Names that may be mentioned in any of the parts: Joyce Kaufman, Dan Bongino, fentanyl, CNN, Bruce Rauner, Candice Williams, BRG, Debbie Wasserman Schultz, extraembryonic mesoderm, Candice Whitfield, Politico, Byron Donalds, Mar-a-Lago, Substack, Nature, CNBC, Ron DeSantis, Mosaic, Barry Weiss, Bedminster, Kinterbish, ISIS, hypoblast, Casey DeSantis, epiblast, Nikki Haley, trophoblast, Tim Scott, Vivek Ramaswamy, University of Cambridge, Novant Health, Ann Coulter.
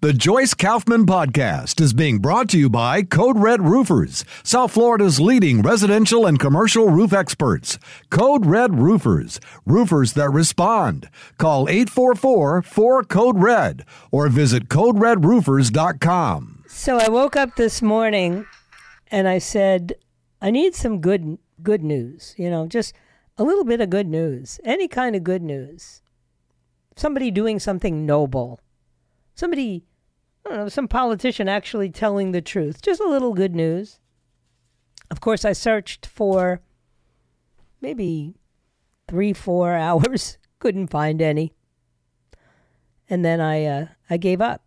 The Joyce Kaufman Podcast is being brought to you by Code Red Roofers, South Florida's leading residential and commercial roof experts. Code Red Roofers, roofers that respond. Call 844-4-CODE-RED or visit coderedroofers.com. So I woke up this morning and I said, I need some good news, you know, just a little bit of good news, any kind of good news. Somebody doing something noble. Somebody, I don't know, some politician actually telling the truth. Just a little good news. Of course, I searched for maybe 3-4 hours. Couldn't find any. And then I gave up.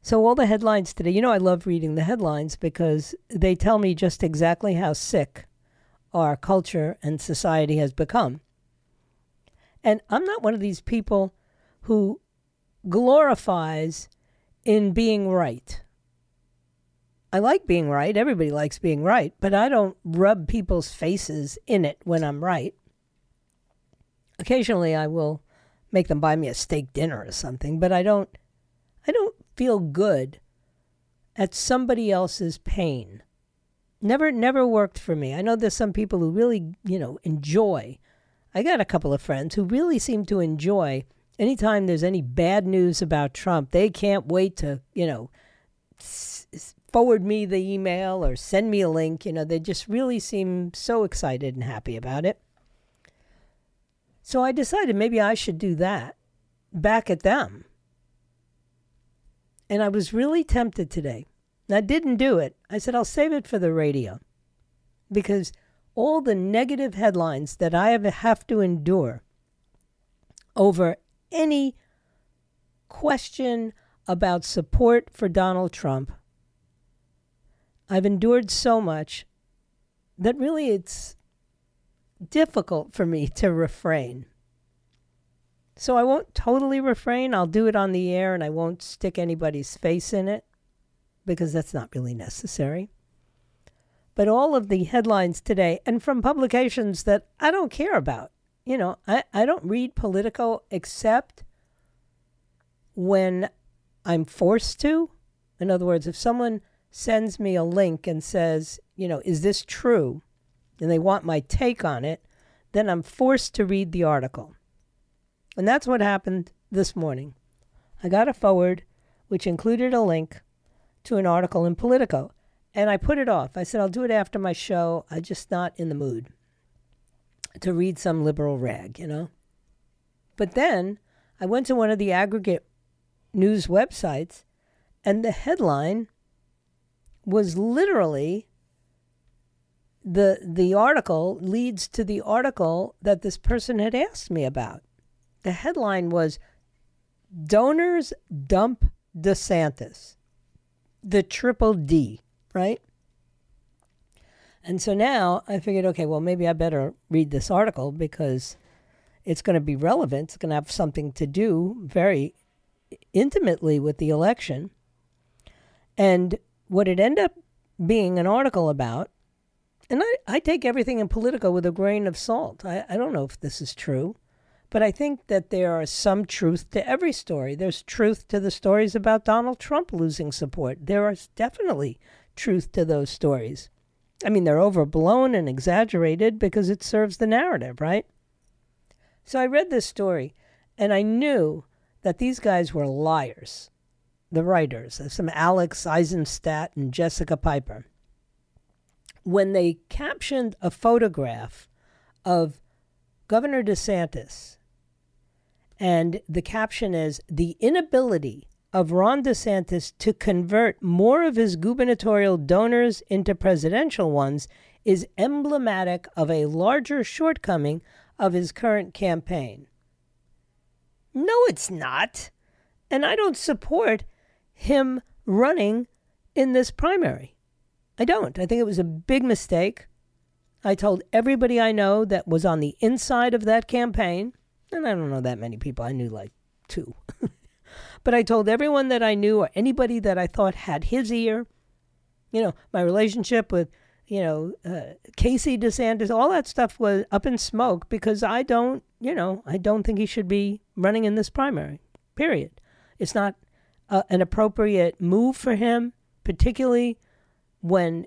So all the headlines today, you know I love reading the headlines because they tell me just exactly how sick our culture and society has become. And I'm not one of these people who glorifies in being right. I like being right. Everybody likes being right, but I don't rub people's faces in it when I'm right. Occasionally I will make them buy me a steak dinner or something, but I don't feel good at somebody else's pain. Never worked for me. I know there's some people who really, you know, enjoy. I got a couple of friends who really seem to enjoy anytime there's any bad news about Trump, they can't wait to, you know, forward me the email or send me a link. You know, they just really seem so excited and happy about it. So I decided maybe I should do that back at them. And I was really tempted today. And I didn't do it. I said, I'll save it for the radio because all the negative headlines that I have to endure over any question about support for Donald Trump. I've endured so much that really it's difficult for me to refrain. So I won't totally refrain. I'll do it on the air and I won't stick anybody's face in it because that's not really necessary. But all of the headlines today and from publications that I don't care about. You know, I don't read Politico except when I'm forced to. In other words, if someone sends me a link and says, you know, is this true? And they want my take on it, then I'm forced to read the article. And that's what happened this morning. I got a forward, which included a link to an article in Politico. And I put it off. I said, I'll do it after my show. I'm just not in the mood to read some liberal rag, you know. But then I went to one of the aggregate news websites and the headline was literally the article leads to the article that this person had asked me about. The headline was Donors Dump DeSantis, the triple D, right? And so now I figured, okay, well, maybe I better read this article because it's going to be relevant. It's going to have something to do very intimately with the election. And what it ended up being an article about, and I take everything in Politico with a grain of salt. I don't know if this is true, but I think that there are some truth to every story. There's truth to the stories about Donald Trump losing support. There is definitely truth to those stories. I mean, they're overblown and exaggerated because it serves the narrative, right? So I read this story, and I knew that these guys were liars, the writers, some Alex Eisenstadt and Jessica Piper, when they captioned a photograph of Governor DeSantis, and the caption is, the inability of Ron DeSantis to convert more of his gubernatorial donors into presidential ones is emblematic of a larger shortcoming of his current campaign. No, it's not. And I don't support him running in this primary. I don't. I think it was a big mistake. I told everybody I know that was on the inside of that campaign, and I don't know that many people. I knew like two. But I told everyone that I knew or anybody that I thought had his ear, you know, my relationship with, you know, Casey DeSantis, all that stuff was up in smoke because I don't, you know, I don't think he should be running in this primary, period. It's not an appropriate move for him, particularly when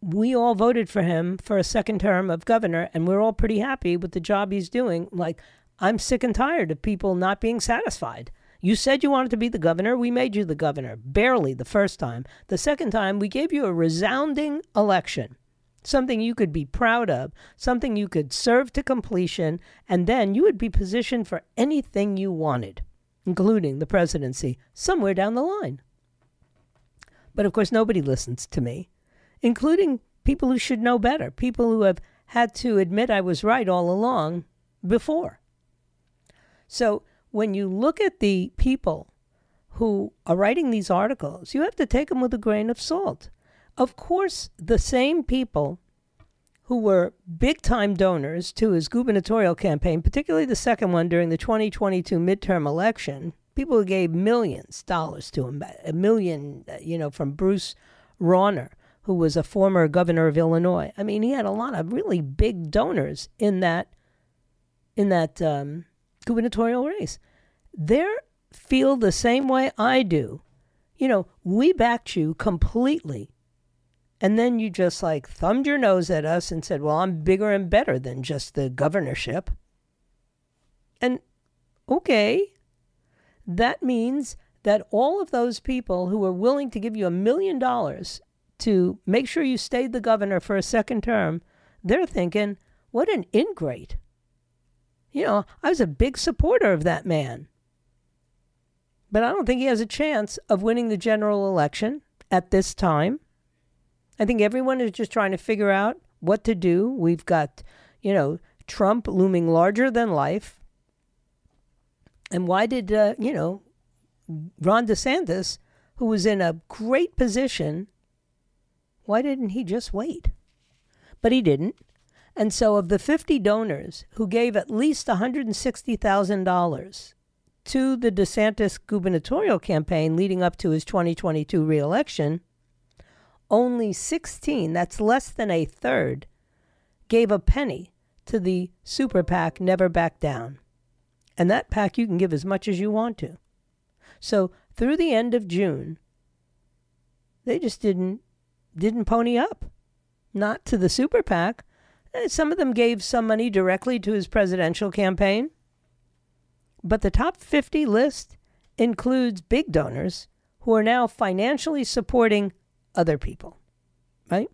we all voted for him for a second term of governor and we're all pretty happy with the job he's doing. Like, I'm sick and tired of people not being satisfied. You said you wanted to be the governor. We made you the governor, barely the first time. The second time, we gave you a resounding election, something you could be proud of, something you could serve to completion, and then you would be positioned for anything you wanted, including the presidency, somewhere down the line. But of course, nobody listens to me, including people who should know better, people who have had to admit I was right all along before. So when you look at the people who are writing these articles, you have to take them with a grain of salt. Of course, the same people who were big-time donors to his gubernatorial campaign, particularly the second one during the 2022 midterm election, people who gave millions of dollars to him, from Bruce Rauner, who was a former governor of Illinois. I mean, he had a lot of really big donors in that gubernatorial race. They feel the same way I do. You know, we backed you completely. And then you just like thumbed your nose at us and said, well, I'm bigger and better than just the governorship. And okay, that means that all of those people who were willing to give you $1 million to make sure you stayed the governor for a second term, they're thinking, what an ingrate. You know, I was a big supporter of that man. But I don't think he has a chance of winning the general election at this time. I think everyone is just trying to figure out what to do. We've got, you know, Trump looming larger than life. And why did, Ron DeSantis, who was in a great position, why didn't he just wait? But he didn't. And so of the 50 donors who gave at least $160,000 to the DeSantis gubernatorial campaign leading up to his 2022 reelection, only 16, that's less than a third, gave a penny to the super PAC Never Back Down. And that PAC you can give as much as you want to. So through the end of June, they just didn't pony up. Not to the super PAC. Some of them gave some money directly to his presidential campaign. But the top 50 list includes big donors who are now financially supporting other people, right?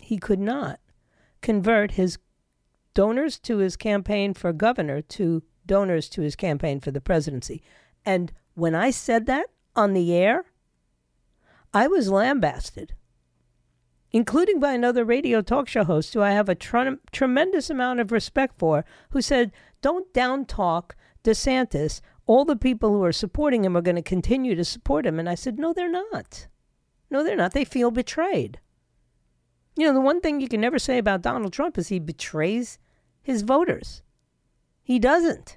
He could not convert his donors to his campaign for governor to donors to his campaign for the presidency. And when I said that on the air, I was lambasted, including by another radio talk show host who I have a tremendous amount of respect for, who said, don't down-talk DeSantis. All the people who are supporting him are going to continue to support him. And I said, no, they're not. No, they're not. They feel betrayed. You know, the one thing you can never say about Donald Trump is he betrays his voters. He doesn't.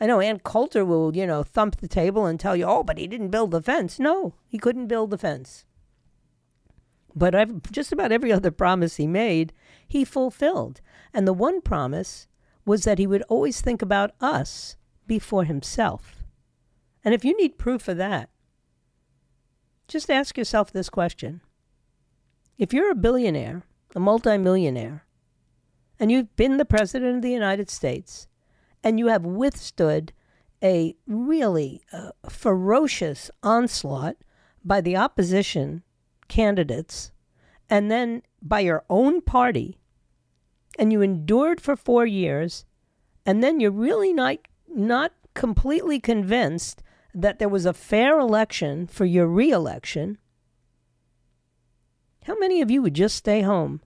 I know Ann Coulter will, you know, thump the table and tell you, oh, but he didn't build the fence. No, he couldn't build the fence. But just about every other promise he made, he fulfilled. And the one promise was that he would always think about us before himself. And if you need proof of that, just ask yourself this question. If you're a billionaire, a multimillionaire, and you've been the president of the United States, and you have withstood a really ferocious onslaught by the opposition candidates, and then by your own party, and you endured for 4 years, and then you're really not completely convinced that there was a fair election for your re-election, how many of you would just stay home?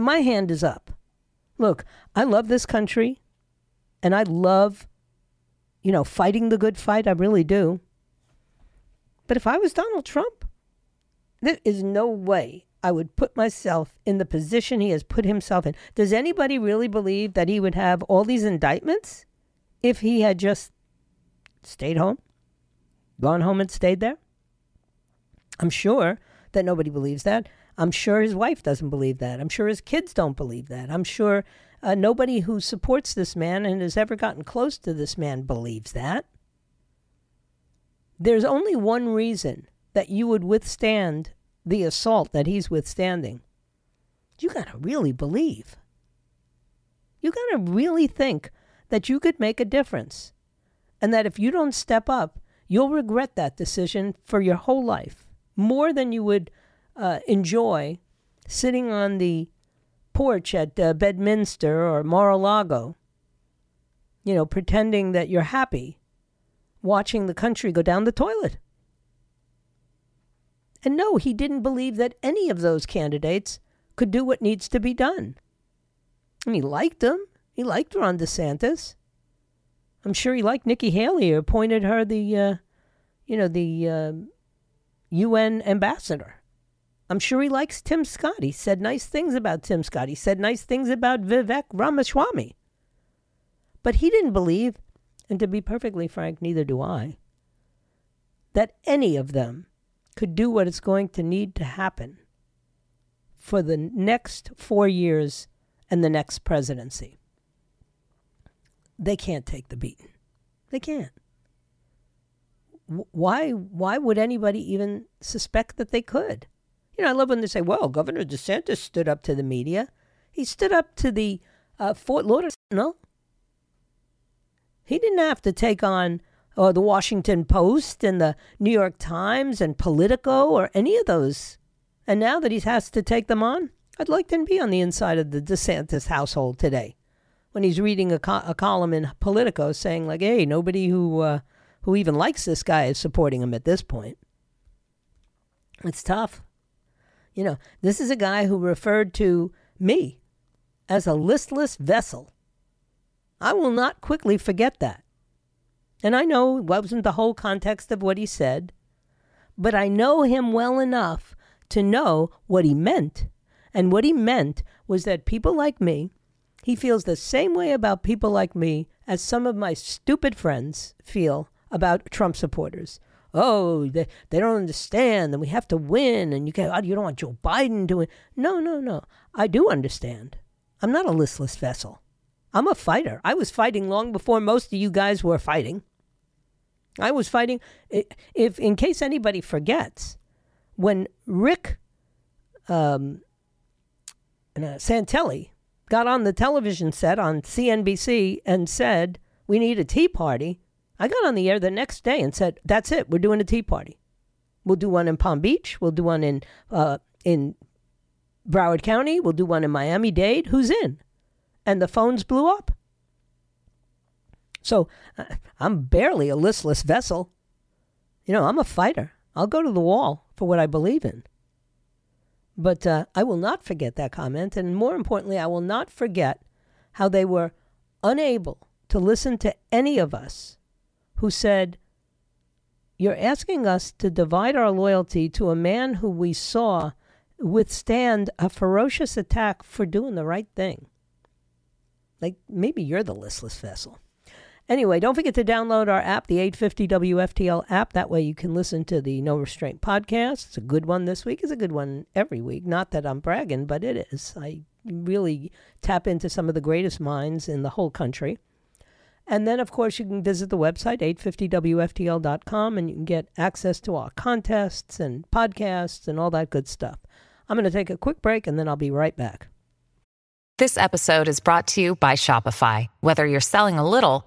My hand is up. Look, I love this country, and I love, you know, fighting the good fight. I really do. But if I was Donald Trump, there is no way I would put myself in the position he has put himself in. Does anybody really believe that he would have all these indictments if he had just stayed home, gone home and stayed there? I'm sure that nobody believes that. I'm sure his wife doesn't believe that. I'm sure his kids don't believe that. I'm sure nobody who supports this man and has ever gotten close to this man believes that. There's only one reason that you would withstand the assault that he's withstanding. You got to really believe. You got to really think that you could make a difference, and that if you don't step up, you'll regret that decision for your whole life, more than you would enjoy sitting on the porch at Bedminster or Mar-a-Lago, you know, pretending that you're happy watching the country go down the toilet. And no, he didn't believe that any of those candidates could do what needs to be done. And he liked them. He liked Ron DeSantis. I'm sure he liked Nikki Haley, or appointed her the, the UN ambassador. I'm sure he likes Tim Scott. He said nice things about Tim Scott. He said nice things about Vivek Ramaswamy. But he didn't believe, and to be perfectly frank, neither do I, that any of them could do what is going to need to happen for the next 4 years and the next presidency. They can't take the beating. They can't. Why would anybody even suspect that they could? You know, I love when they say, well, Governor DeSantis stood up to the media. He stood up to the Fort Lauderdale. No. He didn't have to take on the Washington Post and the New York Times and Politico or any of those. And now that he has to take them on, I'd like to be on the inside of the DeSantis household today when he's reading a column in Politico saying, like, hey, nobody who even likes this guy is supporting him at this point. It's tough. You know, this is a guy who referred to me as a listless vessel. I will not quickly forget that. And I know it wasn't the whole context of what he said, but I know him well enough to know what he meant. And what he meant was that people like me, he feels the same way about people like me as some of my stupid friends feel about Trump supporters. Oh, they don't understand, and we have to win, and you don't want Joe Biden doing. No. I do understand. I'm not a listless vessel. I'm a fighter. I was fighting long before most of you guys were fighting. I was fighting. If in case anybody forgets, when Rick Santelli got on the television set on CNBC and said, we need a tea party, I got on the air the next day and said, that's it. We're doing a tea party. We'll do one in Palm Beach. We'll do one in Broward County. We'll do one in Miami-Dade. Who's in? And the phones blew up. So I'm barely a listless vessel. You know, I'm a fighter. I'll go to the wall for what I believe in. But I will not forget that comment. And more importantly, I will not forget how they were unable to listen to any of us who said, you're asking us to divide our loyalty to a man who we saw withstand a ferocious attack for doing the right thing. Like, maybe you're the listless vessel. Anyway, don't forget to download our app, the 850 WFTL app. That way you can listen to the No Restraint podcast. It's a good one this week. It's a good one every week. Not that I'm bragging, but it is. I really tap into some of the greatest minds in the whole country. And then, of course, you can visit the website, 850WFTL.com, and you can get access to our contests and podcasts and all that good stuff. I'm going to take a quick break, and then I'll be right back. This episode is brought to you by Shopify. Whether you're selling a little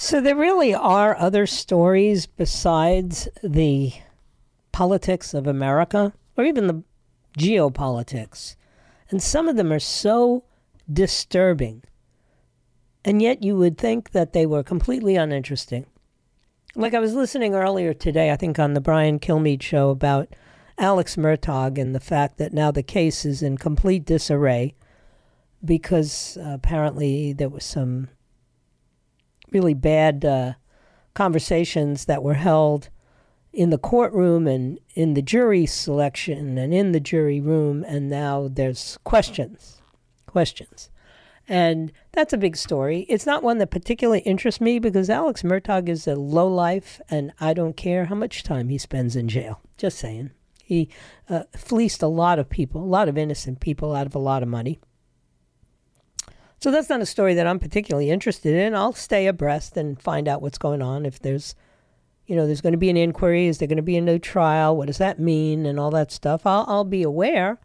So there really are other stories besides the politics of America, or even the geopolitics. And some of them are so disturbing. And yet you would think that they were completely uninteresting. Like I was listening earlier today, I think on the Brian Kilmeade show, about Alex Murdaugh and the fact that now the case is in complete disarray because apparently there was some really bad conversations that were held in the courtroom and in the jury selection and in the jury room, and now there's questions. And that's a big story. It's not one that particularly interests me because Alex Murdaugh is a lowlife, and I don't care how much time he spends in jail. Just saying. He fleeced a lot of people, a lot of innocent people, out of a lot of money. So that's not a story that I'm particularly interested in. I'll stay abreast and find out what's going on. If there's going to be an inquiry, is there going to be a new trial? What does that mean? And all that stuff. I'll be aware.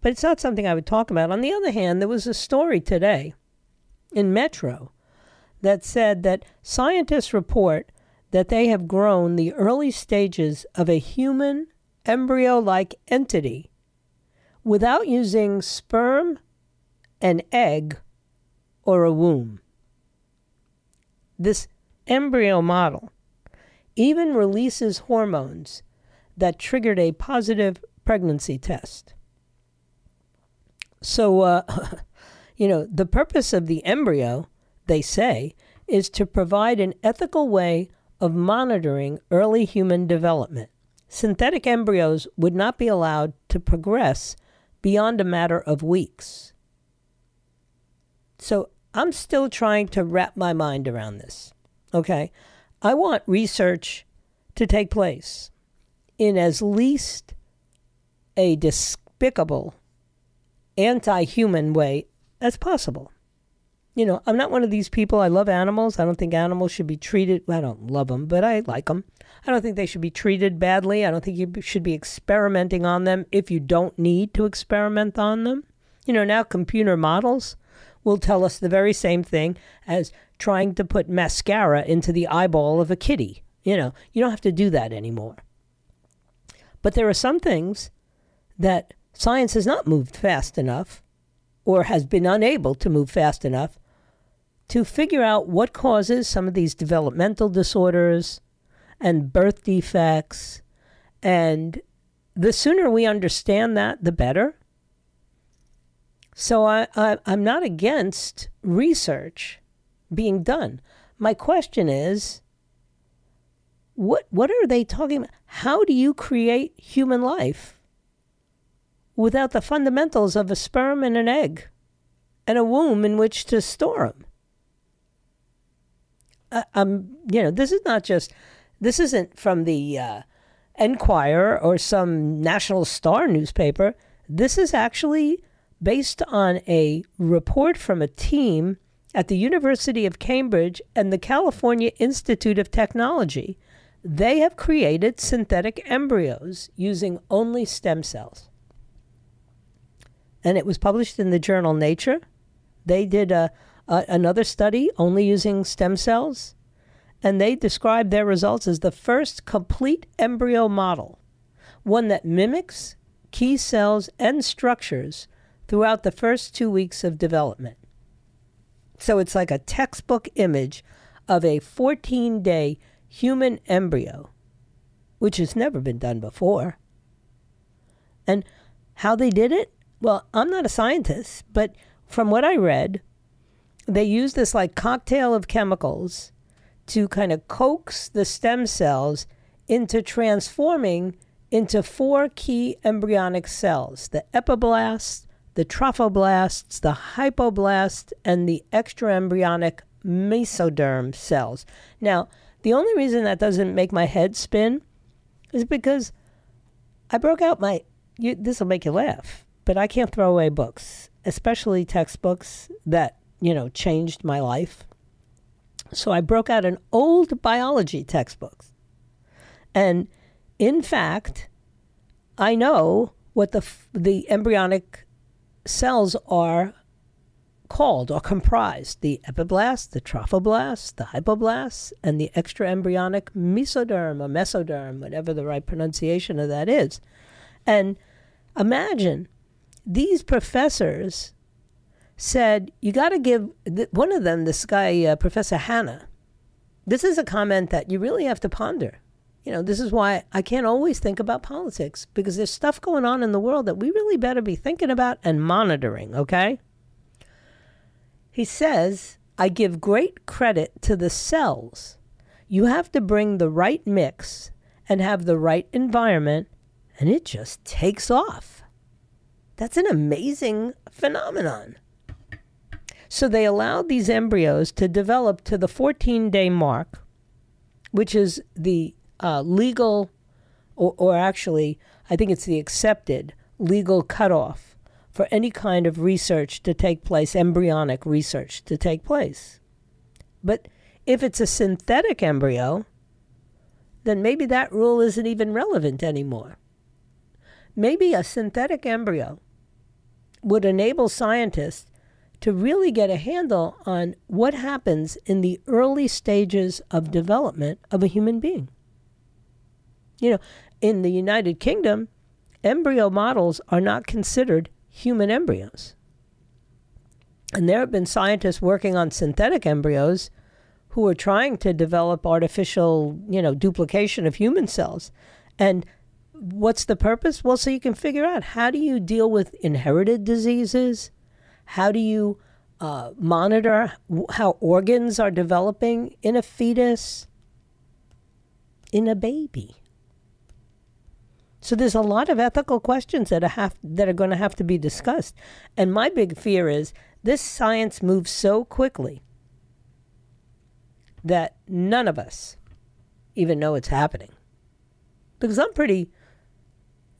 But it's not something I would talk about. On the other hand, there was a story today in Metro that said that scientists report that they have grown the early stages of a human embryo-like entity without using sperm, an egg, or a womb. This embryo model even releases hormones that triggered a positive pregnancy test. So, the purpose of the embryo, they say, is to provide an ethical way of monitoring early human development. Synthetic embryos would not be allowed to progress beyond a matter of weeks. So I'm still trying to wrap my mind around this, okay? I want research to take place in as least a despicable, anti-human way as possible. I'm not one of these people. I love animals. I don't think animals should be treated. I don't love them, but I like them. I don't think they should be treated badly. I don't think you should be experimenting on them if you don't need to experiment on them. Now computer models will tell us the very same thing as trying to put mascara into the eyeball of a kitty. You don't have to do that anymore. But there are some things that science has not moved fast enough, or has been unable to move fast enough, to figure out what causes some of these developmental disorders and birth defects. And the sooner we understand that, the better. So I'm not against research being done. My question is, what are they talking about? How do you create human life without the fundamentals of a sperm and an egg and a womb in which to store them? This isn't from the Enquirer or some National Star newspaper. This is actually based on a report from a team at the University of Cambridge and the California Institute of Technology. They have created synthetic embryos using only stem cells. And it was published in the journal Nature. They did another study only using stem cells, and they described their results as the first complete embryo model, one that mimics key cells and structures throughout the first 2 weeks of development. So it's like a textbook image of a 14-day human embryo, which has never been done before. And how they did it? Well, I'm not a scientist, but from what I read, they use this like cocktail of chemicals to kind of coax the stem cells into transforming into four key embryonic cells: the epiblast, the trophoblasts, the hypoblast, and the extraembryonic mesoderm cells. Now, the only reason that doesn't make my head spin is because I broke out my, this will make you laugh, but I can't throw away books, especially textbooks that, you know, changed my life. So I broke out an old biology textbook. And in fact, I know what the embryonic cells are called or comprised: the epiblast, the trophoblast, the hypoblast, and the extraembryonic mesoderm or mesoderm, whatever the right pronunciation of that is. And imagine these professors said, you got to give, one of them, this guy, Professor Hanna, this is a comment that you really have to ponder. You know, this is why I can't always think about politics, because there's stuff going on in the world that we really better be thinking about and monitoring, okay? He says, I give great credit to the cells. You have to bring the right mix and have the right environment, and it just takes off. That's an amazing phenomenon. So they allowed these embryos to develop to the 14-day mark, which is the legal, or actually, I think it's the accepted legal cutoff for any kind of research to take place, embryonic research to take place. But if it's a synthetic embryo, then maybe that rule isn't even relevant anymore. Maybe a synthetic embryo would enable scientists to really get a handle on what happens in the early stages of development of a human being. You know, in the United Kingdom, embryo models are not considered human embryos. And there have been scientists working on synthetic embryos who are trying to develop artificial, you know, duplication of human cells. And what's the purpose? Well, so you can figure out, how do you deal with inherited diseases? How do you monitor how organs are developing in a fetus, in a baby? So there's a lot of ethical questions that are going to have to be discussed. And my big fear is this science moves so quickly that none of us even know it's happening. Because I'm pretty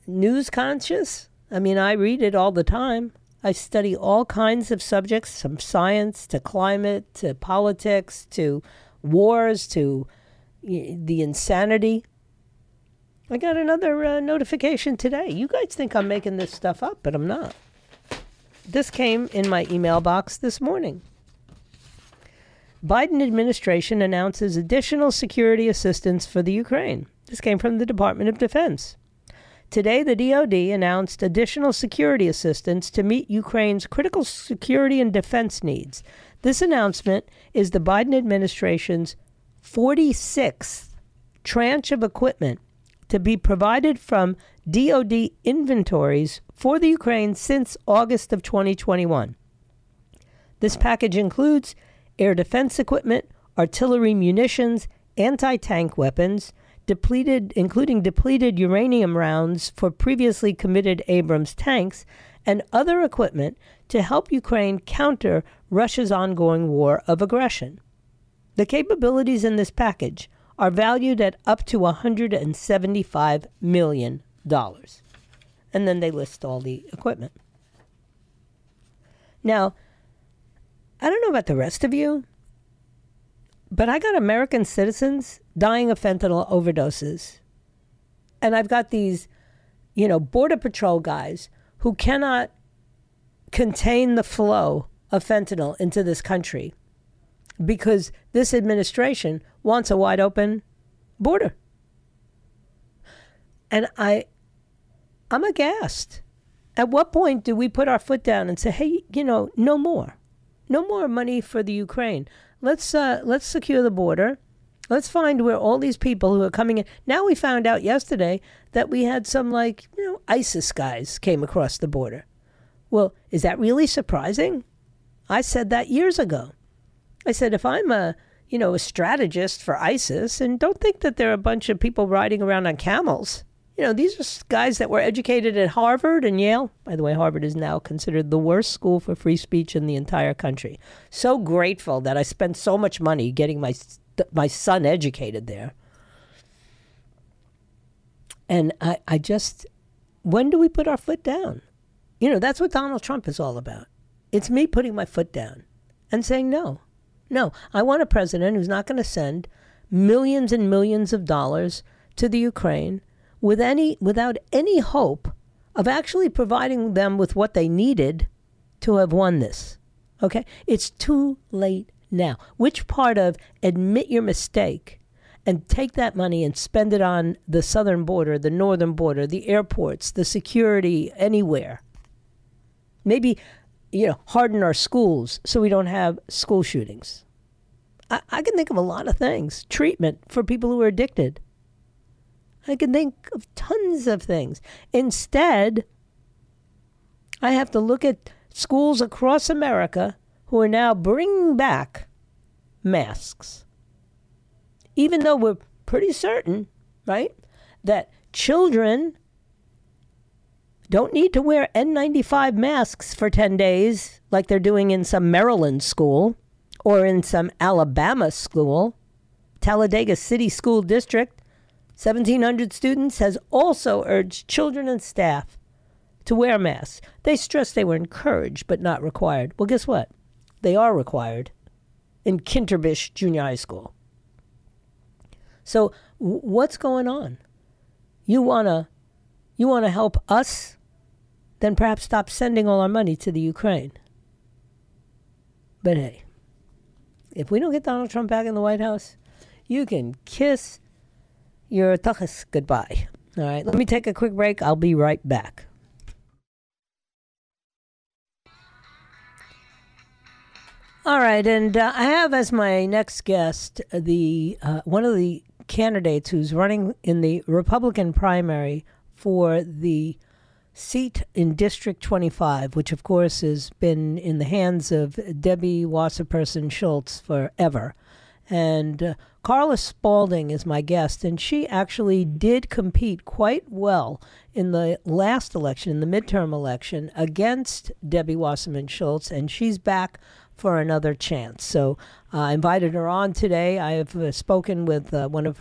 news conscious. I mean, I read it all the time. I study all kinds of subjects, from science to climate to politics to wars to the insanity. I got another notification today. You guys think I'm making this stuff up, but I'm not. This came in my email box this morning. Biden administration announces additional security assistance for the Ukraine. This came from the Department of Defense. Today, the DOD announced additional security assistance to meet Ukraine's critical security and defense needs. This announcement is the Biden administration's 46th tranche of equipment to be provided from DOD inventories for the Ukraine since August of 2021. This package includes air defense equipment, artillery munitions, anti-tank weapons, including depleted uranium rounds for previously committed Abrams tanks, and other equipment to help Ukraine counter Russia's ongoing war of aggression. The capabilities in this package are valued at up to $175 million. And then they list all the equipment. Now, I don't know about the rest of you, but I got American citizens dying of fentanyl overdoses. And I've got these, you know, Border Patrol guys who cannot contain the flow of fentanyl into this country, because this administration wants a wide open border. And I'm aghast. At what point do we put our foot down and say, hey, you know, no more. No more money for the Ukraine. Let's secure the border. Let's find where all these people who are coming in. Now, we found out yesterday that we had some, like, you know, ISIS guys came across the border. Well, is that really surprising? I said that years ago. I said, if I'm a strategist for ISIS, and don't think that they're a bunch of people riding around on camels, you know, these are guys that were educated at Harvard and Yale. By the way, Harvard is now considered the worst school for free speech in the entire country. So grateful that I spent so much money getting my son educated there. And I just, when do we put our foot down? You know, that's what Donald Trump is all about. It's me putting my foot down and saying no. I want a president who's not going to send millions and millions of dollars to the Ukraine without any hope of actually providing them with what they needed to have won this. Okay? It's too late now. Which part of admit your mistake and take that money and spend it on the southern border, the northern border, the airports, the security, anywhere. Maybe, you know, harden our schools so we don't have school shootings. I can think of a lot of things. Treatment for people who are addicted. I can think of tons of things. Instead, I have to look at schools across America who are now bringing back masks. Even though we're pretty certain, right, that children don't need to wear N95 masks for 10 days like they're doing in some Maryland school or in some Alabama school. Talladega City School District, 1,700 students, has also urged children and staff to wear masks. They stressed they were encouraged but not required. Well, guess what? They are required in Kinterbish Junior High School. So what's going on? You wanna help us? Then perhaps stop sending all our money to the Ukraine. But hey, if we don't get Donald Trump back in the White House, you can kiss your tachas goodbye. All right, let me take a quick break. I'll be right back. All right, and I have as my next guest the one of the candidates who's running in the Republican primary for the seat in District 25, which, of course, has been in the hands of Debbie Wasserman Schultz forever. And Carla Spalding is my guest, and she actually did compete quite well in the last election, in the midterm election, against Debbie Wasserman Schultz, and she's back for another chance. So I invited her on today. I have spoken with one of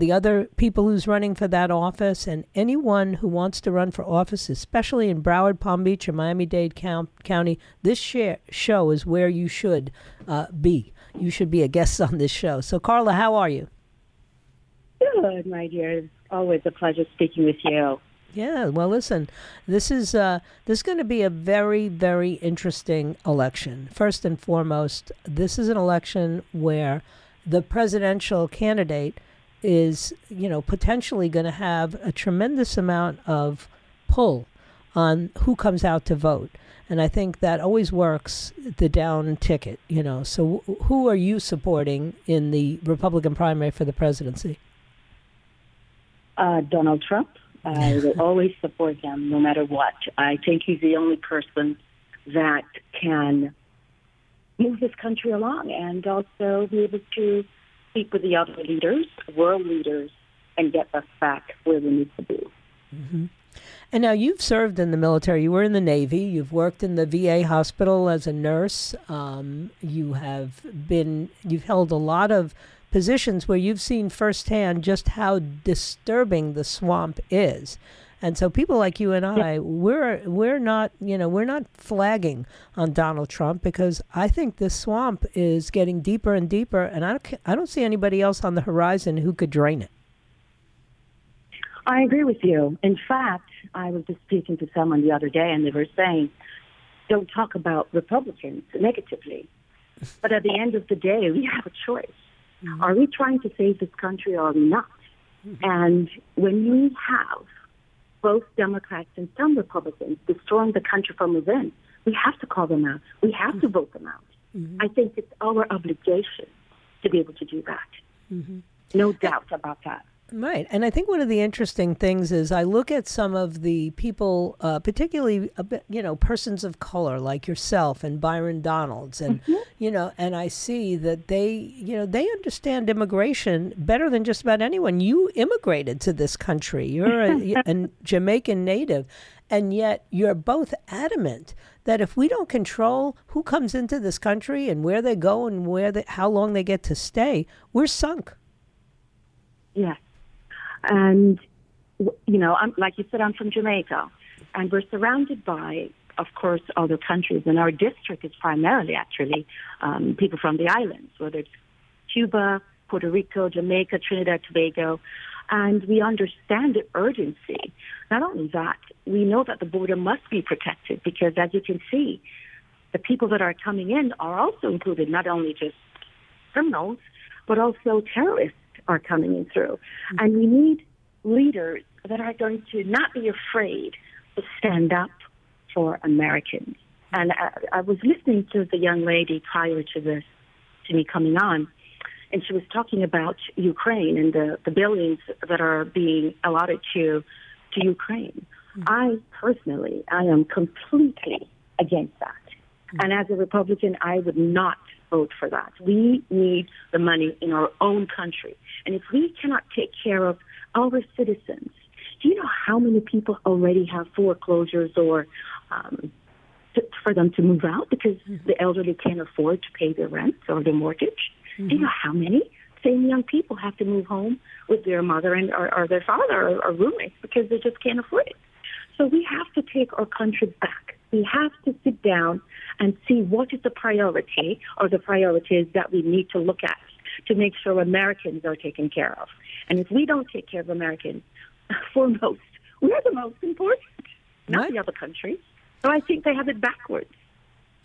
the other people who's running for that office, and anyone who wants to run for office, especially in Broward, Palm Beach, or Miami-Dade County, this show is where you should be. You should be a guest on this show. So, Carla, how are you? Good, my dear. It's always a pleasure speaking with you. Yeah, well, listen, this is going to be a very, very interesting election. First and foremost, this is an election where the presidential candidate is, you know, potentially going to have a tremendous amount of pull on who comes out to vote. And I think that always works, the down ticket, you know. So who are you supporting in the Republican primary for the presidency? Donald Trump. I will always support him, no matter what. I think he's the only person that can move this country along and also be able to speak with the other leaders, world leaders, and get us back where we need to be. Mm-hmm. And now you've served in the military. You were in the Navy. You've worked in the VA hospital as a nurse. You've held a lot of positions where you've seen firsthand just how disturbing the swamp is. And so people like you and I, we're not flagging on Donald Trump, because I think this swamp is getting deeper and deeper, and I don't see anybody else on the horizon who could drain it. I agree with you. In fact, I was just speaking to someone the other day, and they were saying, don't talk about Republicans negatively. But at the end of the day, we have a choice. Mm-hmm. Are we trying to save this country or are we not? Mm-hmm. And when you have both Democrats and some Republicans destroying the country from within, we have to call them out. We have mm-hmm. to vote them out. Mm-hmm. I think it's our obligation to be able to do that. Mm-hmm. No doubt about that. Right. And I think one of the interesting things is I look at some of the people, particularly, you know, persons of color like yourself and Byron Donalds and, you know, and I see that they, you know, they understand immigration better than just about anyone. You immigrated to this country. You're a Jamaican native. And yet you're both adamant that if we don't control who comes into this country and where they go and where they, how long they get to stay, we're sunk. Yes. And, you know, I'm, like you said, I'm from Jamaica, and we're surrounded by, of course, other countries. And our district is primarily, actually, people from the islands, whether it's Cuba, Puerto Rico, Jamaica, Trinidad, Tobago. And we understand the urgency. Not only that, we know that the border must be protected because, as you can see, the people that are coming in are also included, not only just criminals, but also terrorists are coming in through. And we need leaders that are going to not be afraid to stand up for Americans. And I was listening to the young lady prior to this, to me coming on, and she was talking about Ukraine and the billions that are being allotted to Ukraine. I personally, I am completely against that. And as a Republican, I would not vote for that. We need the money in our own country. And if we cannot take care of our citizens, do you know how many people already have foreclosures or for them to move out because the elderly can't afford to pay their rent or their mortgage? Do you know how many same young people have to move home with their mother and or their father or roommates because they just can't afford it? So we have to take our country back. We have to sit down and see what is the priority or the priorities that we need to look at to make sure Americans are taken care of. And if we don't take care of Americans, foremost, we're the most important, not the other countries. So I think they have it backwards.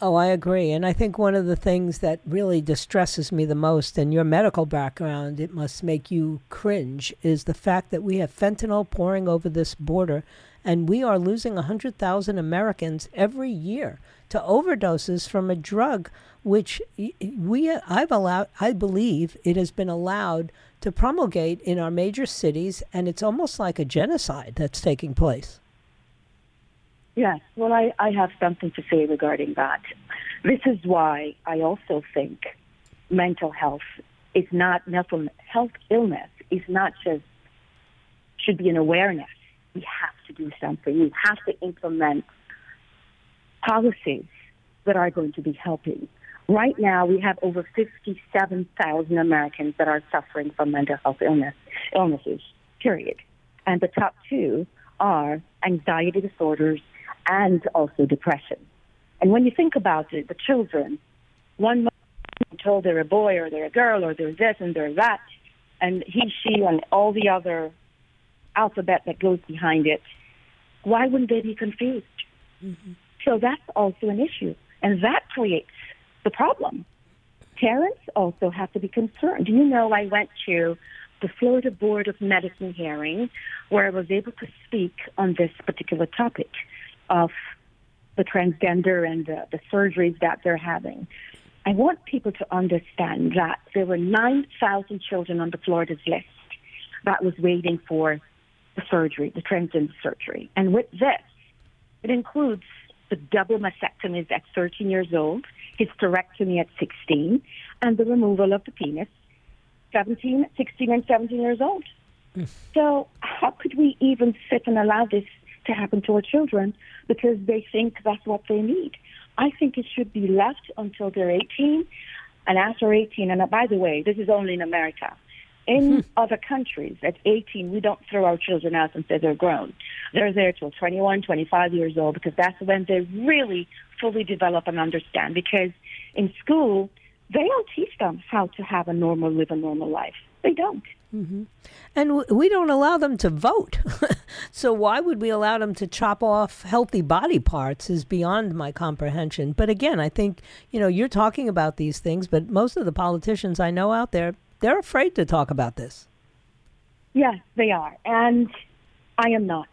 Oh, I agree. And I think one of the things that really distresses me the most, and your medical background, it must make you cringe, is the fact that we have fentanyl pouring over this border, and we are losing 100,000 Americans every year to overdoses from a drug which I believe it has been allowed to promulgate in our major cities, and it's almost like a genocide that's taking place. Yes, well, I have something to say regarding that. This is why I also think mental health illness is not just, should be an awareness. We have to do something. We have to implement policies that are going to be helping. Right now, we have over 57,000 Americans that are suffering from mental health illnesses, period. And the top two are anxiety disorders and also depression. And when you think about it, the children, one moment you're told they're a boy or they're a girl or they're this and they're that, and he, she, and all the other alphabet that goes behind it, why wouldn't they be confused? So that's also an issue, and that creates the problem. Parents also have to be concerned. You know, I went to the Florida Board of Medicine hearing where I was able to speak on this particular topic of the transgender and the surgeries that they're having. I want people to understand that there were 9,000 children on the Florida's list that was waiting for the surgery, the transgender surgery. And with this, it includes the double mastectomies at 13 years old, hysterectomy at 16, and the removal of the penis, 16, and 17 years old. So how could we even sit and allow this to happen to our children because they think that's what they need? I think it should be left until they're 18, and after 18, and by the way, this is only in America. In other countries, at 18, we don't throw our children out and say they're grown. They're there till 21, 25 years old because that's when they really fully develop and understand. Because in school, they don't teach them how to have a normal, live a normal life. They don't. And we don't allow them to vote. So why would we allow them to chop off healthy body parts is beyond my comprehension. But again, I think, you know, you're talking about these things, but most of the politicians I know out there, they're afraid to talk about this. Yes, they are. And I am not.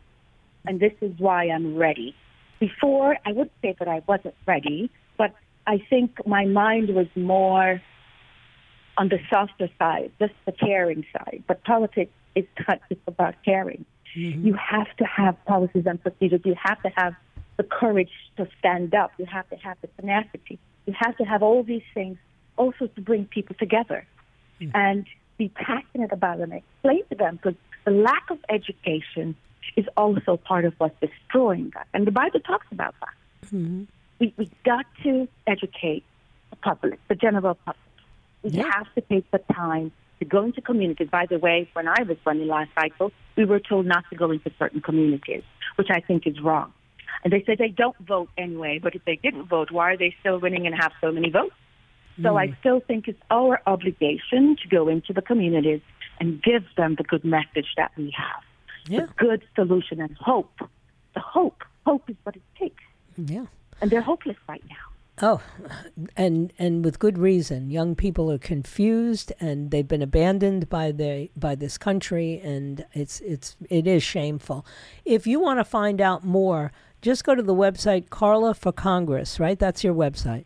And this is why I'm ready. Before, I would say that I wasn't ready, but I think my mind was more on the softer side, just the caring side. But politics It's not just about caring. Mm-hmm. You have to have policies and procedures. You have to have the courage to stand up. You have to have the tenacity. You have to have all these things also to bring people together mm-hmm. and be passionate about them, explain to them, because the lack of education is also part of what's destroying that. And the Bible talks about that. Mm-hmm. We got to educate the public, the general public. We have to take the time to go into communities. By the way, when I was running last cycle, we were told not to go into certain communities, which I think is wrong. And they said they don't vote anyway, but if they didn't vote, why are they still winning and have so many votes? So I still think it's our obligation to go into the communities and give them the good message that we have, the good solution and hope. The hope. Hope is what it takes. Yeah. And they're hopeless right now. Oh, and with good reason. Young people are confused, and they've been abandoned by this country, and it is shameful. If you want to find out more, just go to the website Carla for Congress, right? That's your website.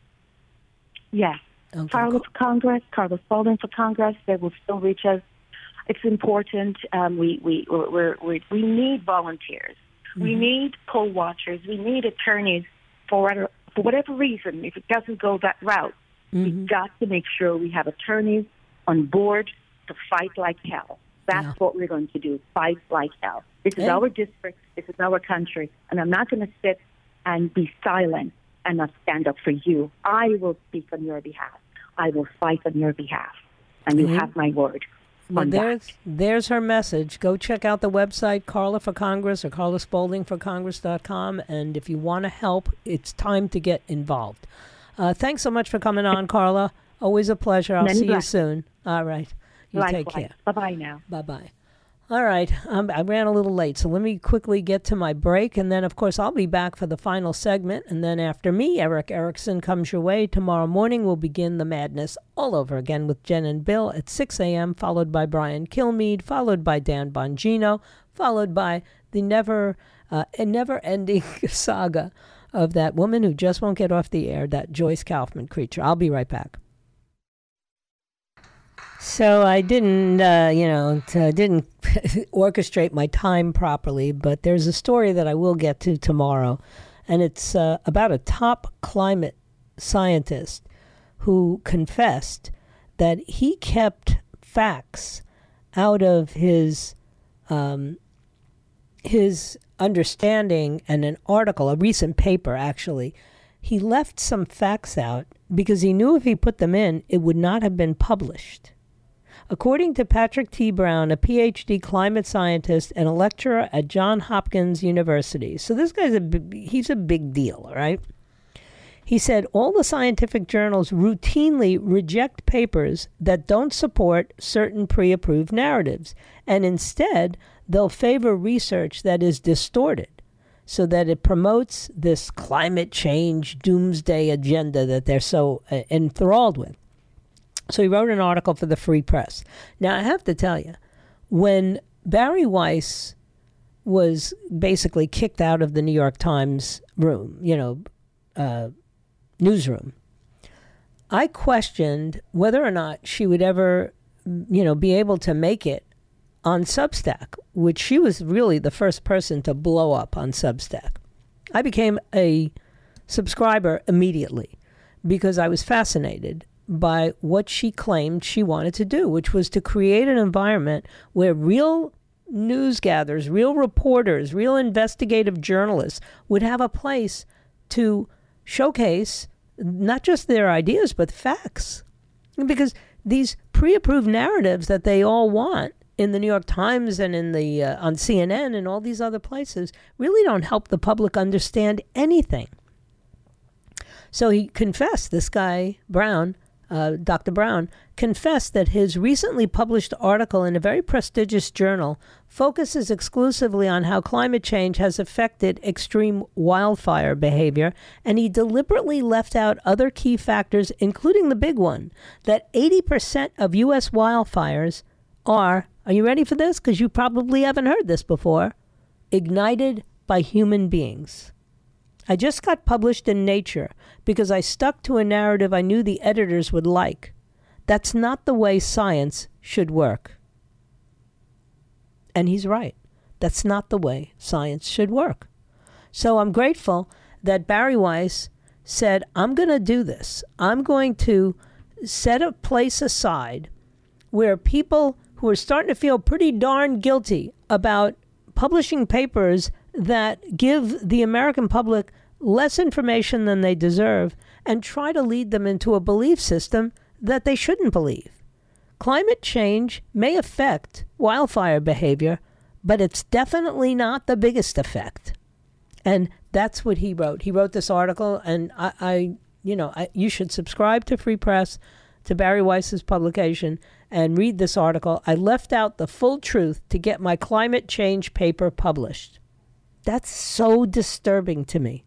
Yes. Okay. Carla for Congress, Carla Spalding for Congress. They will still reach us. It's important. We need volunteers. Mm-hmm. We need poll watchers. We need attorneys for whatever reason, if it doesn't go that route, mm-hmm. we've got to make sure we have attorneys on board to fight like hell. That's what we're going to do, fight like hell. This is our district, this is our country, and I'm not going to sit and be silent and not stand up for you. I will speak on your behalf. I will fight on your behalf, and you have my word. Well, there's her message. Go check out the website, Carla for Congress or carlaspaldingforcongress.com. And if you want to help, it's time to get involved. Thanks so much for coming on, Carla. Always a pleasure. I'll see you soon. All right. You take care. Bye-bye now. Bye-bye. All right. I ran a little late, so let me quickly get to my break. And then, of course, I'll be back for the final segment. And then after me, Eric Erickson comes your way. Tomorrow morning, we'll begin the madness all over again with Jen and Bill at 6 a.m., followed by Brian Kilmeade, followed by Dan Bongino, followed by the never-ending saga of that woman who just won't get off the air, that Joyce Kaufman creature. I'll be right back. So I didn't orchestrate my time properly, but there's a story that I will get to tomorrow, and it's about a top climate scientist who confessed that he kept facts out of his understanding and an article, a recent paper actually. He left some facts out because he knew if he put them in, it would not have been published. According to Patrick T. Brown, a Ph.D. climate scientist and a lecturer at Johns Hopkins University. So this guy's he's a big deal, all right? He said, all the scientific journals routinely reject papers that don't support certain pre-approved narratives, and instead they'll favor research that is distorted so that it promotes this climate change doomsday agenda that they're so enthralled with. So he wrote an article for the Free Press. Now, I have to tell you, when Barry Weiss was basically kicked out of the New York Times newsroom, I questioned whether or not she would ever, be able to make it on Substack, which she was really the first person to blow up on Substack. I became a subscriber immediately because I was fascinated by what she claimed she wanted to do, which was to create an environment where real news gatherers, real reporters, real investigative journalists would have a place to showcase not just their ideas, but facts. Because these pre-approved narratives that they all want in the New York Times and in the on CNN and all these other places really don't help the public understand anything. So he confessed, this guy, Brown, Dr. Brown, confessed that his recently published article in a very prestigious journal focuses exclusively on how climate change has affected extreme wildfire behavior, and he deliberately left out other key factors, including the big one, that 80% of U.S. wildfires are you ready for this? Because you probably haven't heard this before, ignited by human beings. I just got published in Nature because I stuck to a narrative I knew the editors would like. That's not the way science should work. And he's right. That's not the way science should work. So I'm grateful that Barry Weiss said, I'm going to do this. I'm going to set a place aside where people who are starting to feel pretty darn guilty about publishing papers that give the American public less information than they deserve and try to lead them into a belief system that they shouldn't believe. Climate change may affect wildfire behavior, but it's definitely not the biggest effect. And that's what he wrote. He wrote this article, and I you should subscribe to Free Press, to Barry Weiss's publication, and read this article. I left out the full truth to get my climate change paper published. That's so disturbing to me.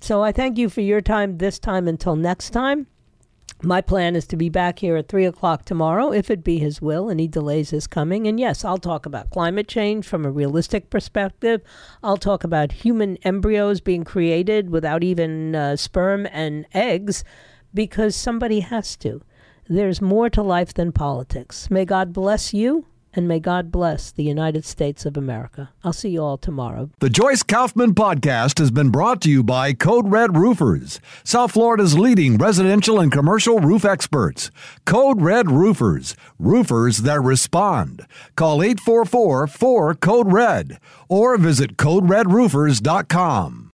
So I thank you for your time this time. Until next time, my plan is to be back here at 3 o'clock tomorrow, if it be his will and he delays his coming. And yes, I'll talk about climate change from a realistic perspective. I'll talk about human embryos being created without even sperm and eggs, because somebody has to. There's more to life than politics. May God bless you, and may God bless the United States of America. I'll see you all tomorrow. The Joyce Kaufman Podcast has been brought to you by Code Red Roofers, South Florida's leading residential and commercial roof experts. Code Red Roofers, roofers that respond. Call 844-4-CODE-RED or visit CodeRedRoofers.com.